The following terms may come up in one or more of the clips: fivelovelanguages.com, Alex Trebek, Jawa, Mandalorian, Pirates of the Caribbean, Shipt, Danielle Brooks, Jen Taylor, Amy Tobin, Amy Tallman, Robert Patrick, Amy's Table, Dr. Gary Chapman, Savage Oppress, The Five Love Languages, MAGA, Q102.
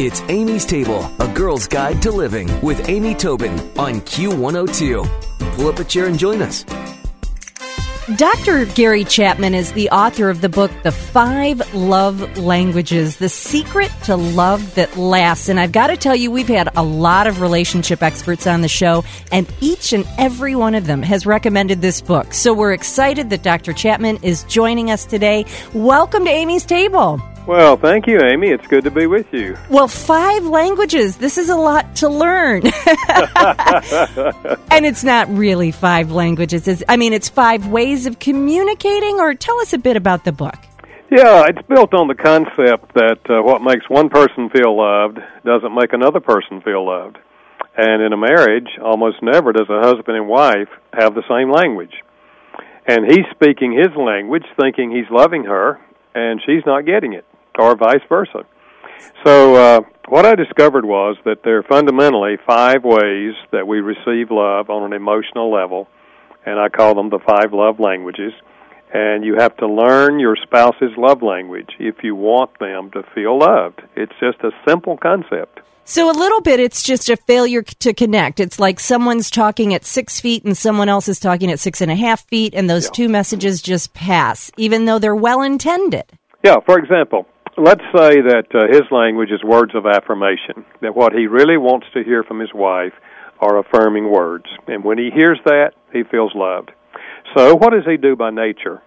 It's Amy's Table, a girl's guide to living with Amy Tobin on Q102. Pull up a chair and join us. Dr. Gary Chapman is the author of the book, The Five Love Languages, The Secret to Love That Lasts. And I've got to tell you, we've had a lot of relationship experts on the show, and each and every one of them has recommended this book. So we're excited that Dr. Chapman is joining us today. Welcome to Amy's Table. Well, thank you, Amy. It's good to be with you. Well, five languages. This is a lot to learn. And it's not really five languages. It's five ways of communicating, or tell us a bit about the book. Yeah, it's built on the concept that what makes one person feel loved doesn't make another person feel loved. And in a marriage, almost never does a husband and wife have the same language. And he's speaking his language, thinking he's loving her, and she's not getting it, or vice versa. So what I discovered was that there are fundamentally five ways that we receive love on an emotional level, and I call them the five love languages. And you have to learn your spouse's love language if you want them to feel loved. It's just a simple concept. So a little bit, it's just a failure to connect. It's like someone's talking at 6 feet and someone else is talking at 6.5 feet, and those two messages just pass, even though they're well-intended. Yeah, for example, let's say that his language is words of affirmation, that what he really wants to hear from his wife are affirming words. And when he hears that, he feels loved. So what does he do by nature?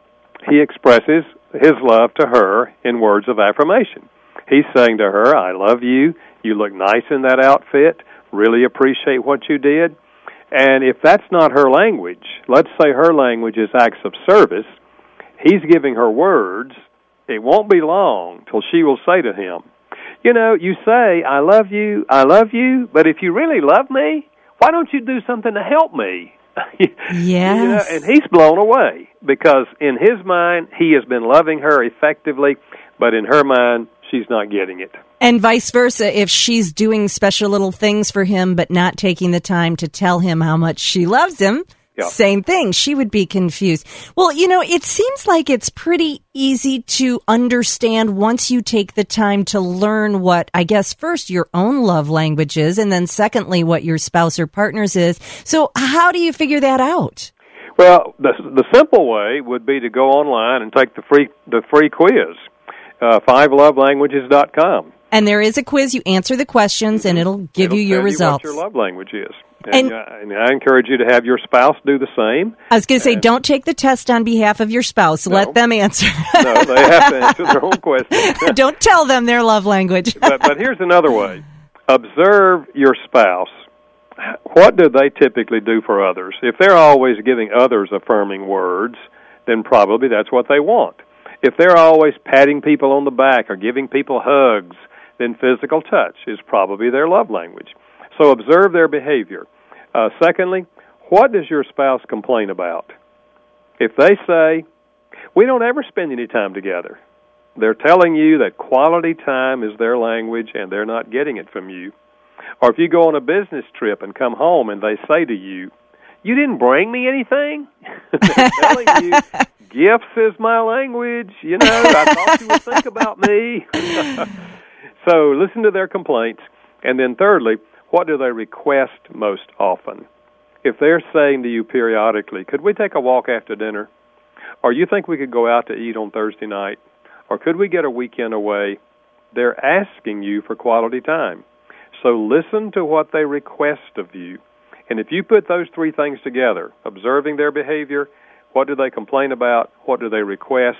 He expresses his love to her in words of affirmation. He's saying to her, I love you, you look nice in that outfit, really appreciate what you did. And if that's not her language, let's say her language is acts of service, he's giving her words, it won't be long till she will say to him, you know, you say, I love you, but if you really love me, why don't you do something to help me? Yes. You know, and he's blown away because in his mind, he has been loving her effectively, but in her mind, she's not getting it. And vice versa, if she's doing special little things for him but not taking the time to tell him how much she loves him, same thing. She would be confused. Well, you know, it seems like it's pretty easy to understand once you take the time to learn what, I guess, first, your own love language is, and then secondly, what your spouse or partner's is. So how do you figure that out? Well, the simple way would be to go online and take the free quiz, fivelovelanguages.com. And there is a quiz. You answer the questions, and it'll give you your results. What your love language is. And I encourage you to have your spouse do the same. I was going to say, don't take the test on behalf of your spouse. No, let them answer. No, they have to answer their own question. Don't tell them their love language. But here's another way. Observe your spouse. What do they typically do for others? If they're always giving others affirming words, then probably that's what they want. If they're always patting people on the back or giving people hugs, then physical touch is probably their love language. So observe their behavior. Secondly, what does your spouse complain about? If they say, we don't ever spend any time together, they're telling you that quality time is their language and they're not getting it from you. Or if you go on a business trip and come home and they say to you, you didn't bring me anything? They're telling you, gifts is my language. You know, I thought you would think about me. So listen to their complaints. And then thirdly, what do they request most often? If they're saying to you periodically, could we take a walk after dinner? Or you think we could go out to eat on Thursday night? Or could we get a weekend away? They're asking you for quality time. So listen to what they request of you. And if you put those three things together, observing their behavior, what do they complain about, what do they request,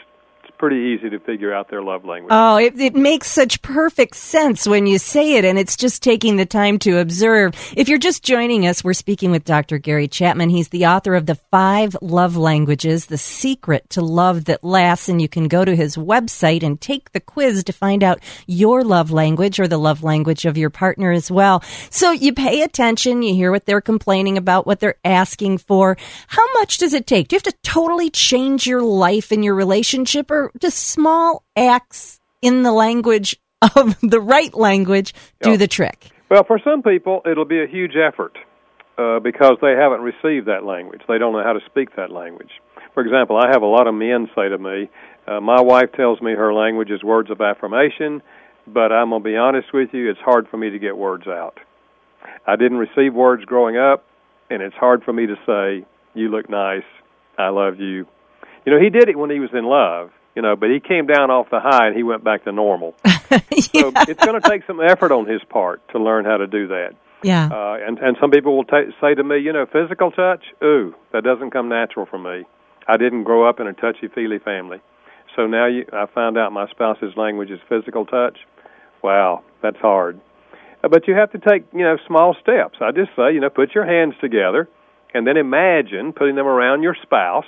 pretty easy to figure out their love language. Oh, it makes such perfect sense when you say it, and it's just taking the time to observe. If you're just joining us, we're speaking with Dr. Gary Chapman. He's the author of The Five Love Languages, The Secret to Love That Lasts, and you can go to his website and take the quiz to find out your love language or the love language of your partner as well. So you pay attention, you hear what they're complaining about, what they're asking for. How much does it take? Do you have to totally change your life and your relationship, or just small acts in the language of the right language do the trick? Well, for some people, it'll be a huge effort because they haven't received that language. They don't know how to speak that language. For example, I have a lot of men say to me, my wife tells me her language is words of affirmation, but I'm going to be honest with you, it's hard for me to get words out. I didn't receive words growing up, and it's hard for me to say, you look nice, I love you. You know, he did it when he was in love, you know, but he came down off the high and he went back to normal. Yeah. So it's going to take some effort on his part to learn how to do that. Yeah. And some people will say to me, you know, physical touch, ooh, that doesn't come natural for me. I didn't grow up in a touchy-feely family. So now I found out my spouse's language is physical touch. Wow, that's hard. But you have to take, you know, small steps. I just say, you know, put your hands together and then imagine putting them around your spouse,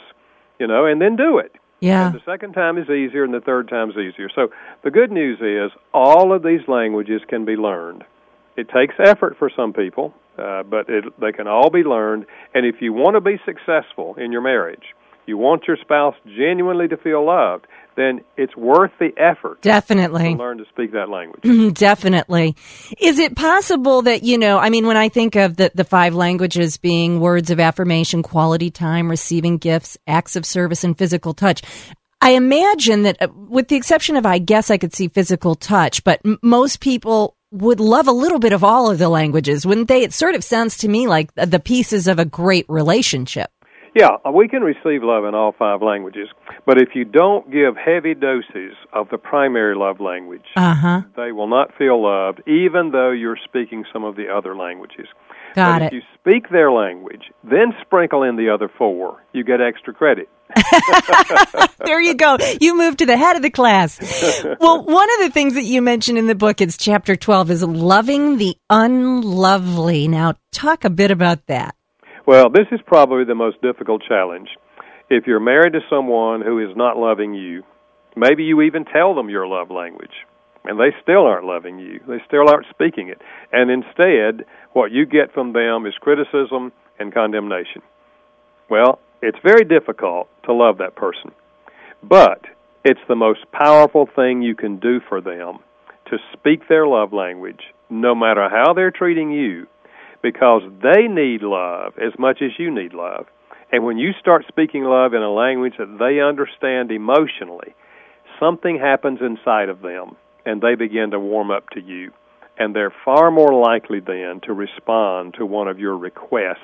you know, and then do it. Yeah. And the second time is easier and the third time is easier. So the good news is all of these languages can be learned. It takes effort for some people, but they can all be learned. And if you want to be successful in your marriage, you want your spouse genuinely to feel loved, then it's worth the effort. Definitely. To learn to speak that language. Mm-hmm, definitely. Is it possible that, you know, I mean, when I think of the five languages being words of affirmation, quality time, receiving gifts, acts of service, and physical touch, I imagine that with the exception of, I guess I could see physical touch, but most people would love a little bit of all of the languages, wouldn't they? It sort of sounds to me like the pieces of a great relationship. Yeah, we can receive love in all five languages, but if you don't give heavy doses of the primary love language, they will not feel loved, even though you're speaking some of the other languages. Got it. If you speak their language, then sprinkle in the other four, you get extra credit. There you go. You move to the head of the class. Well, one of the things that you mentioned in the book, it's chapter 12, is loving the unlovely. Now, talk a bit about that. Well, this is probably the most difficult challenge. If you're married to someone who is not loving you, maybe you even tell them your love language, and they still aren't loving you. They still aren't speaking it. And instead, what you get from them is criticism and condemnation. Well, it's very difficult to love that person, but it's the most powerful thing you can do for them, to speak their love language, no matter how they're treating you, because they need love as much as you need love. And when you start speaking love in a language that they understand emotionally, something happens inside of them, and they begin to warm up to you. And they're far more likely then to respond to one of your requests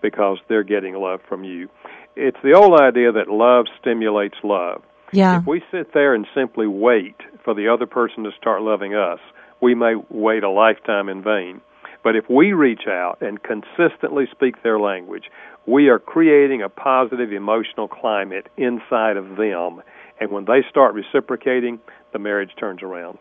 because they're getting love from you. It's the old idea that love stimulates love. Yeah. If we sit there and simply wait for the other person to start loving us, we may wait a lifetime in vain. But if we reach out and consistently speak their language, we are creating a positive emotional climate inside of them. And when they start reciprocating, the marriage turns around.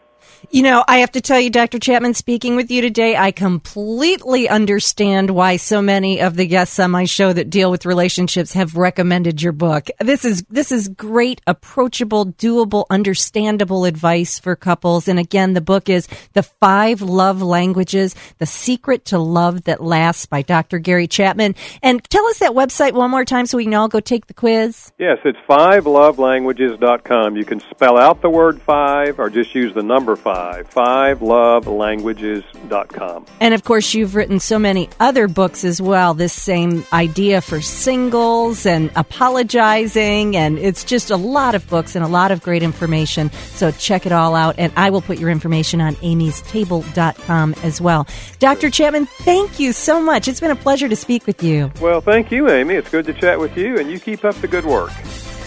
You know, I have to tell you, Dr. Chapman, speaking with you today, I completely understand why so many of the guests on my show that deal with relationships have recommended your book. This is great, approachable, doable, understandable advice for couples. And again, the book is The Five Love Languages, The Secret to Love That Lasts by Dr. Gary Chapman. And tell us that website one more time so we can all go take the quiz. Yes, it's fivelovelanguages.com. You can spell out the word five or just use the number five, fivelovelanguages.com. And of course, you've written so many other books as well. This same idea for singles and apologizing. And it's just a lot of books and a lot of great information. So check it all out. And I will put your information on amystable.com as well. Dr. Chapman, thank you so much. It's been a pleasure to speak with you. Well, thank you, Amy. It's good to chat with you. And you keep up the good work.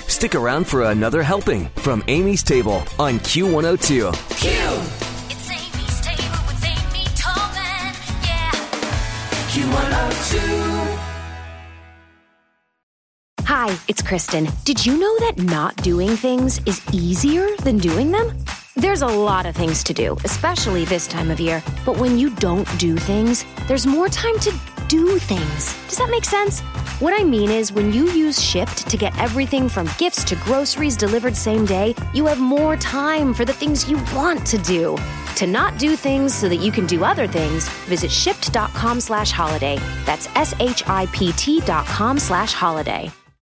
Stick around for another helping from Amy's Table on Q102. Q! It's Amy's Table with Amy Tallman. Yeah. Q102. Hi, it's Kristen. Did you know that not doing things is easier than doing them? There's a lot of things to do, especially this time of year. But when you don't do things, there's more time to do things. Does that make sense? What I mean is when you use Shipt to get everything from gifts to groceries delivered same day, you have more time for the things you want to do. To not do things so that you can do other things, visit Shipt.com/holiday. That's SHIPT.com/holiday.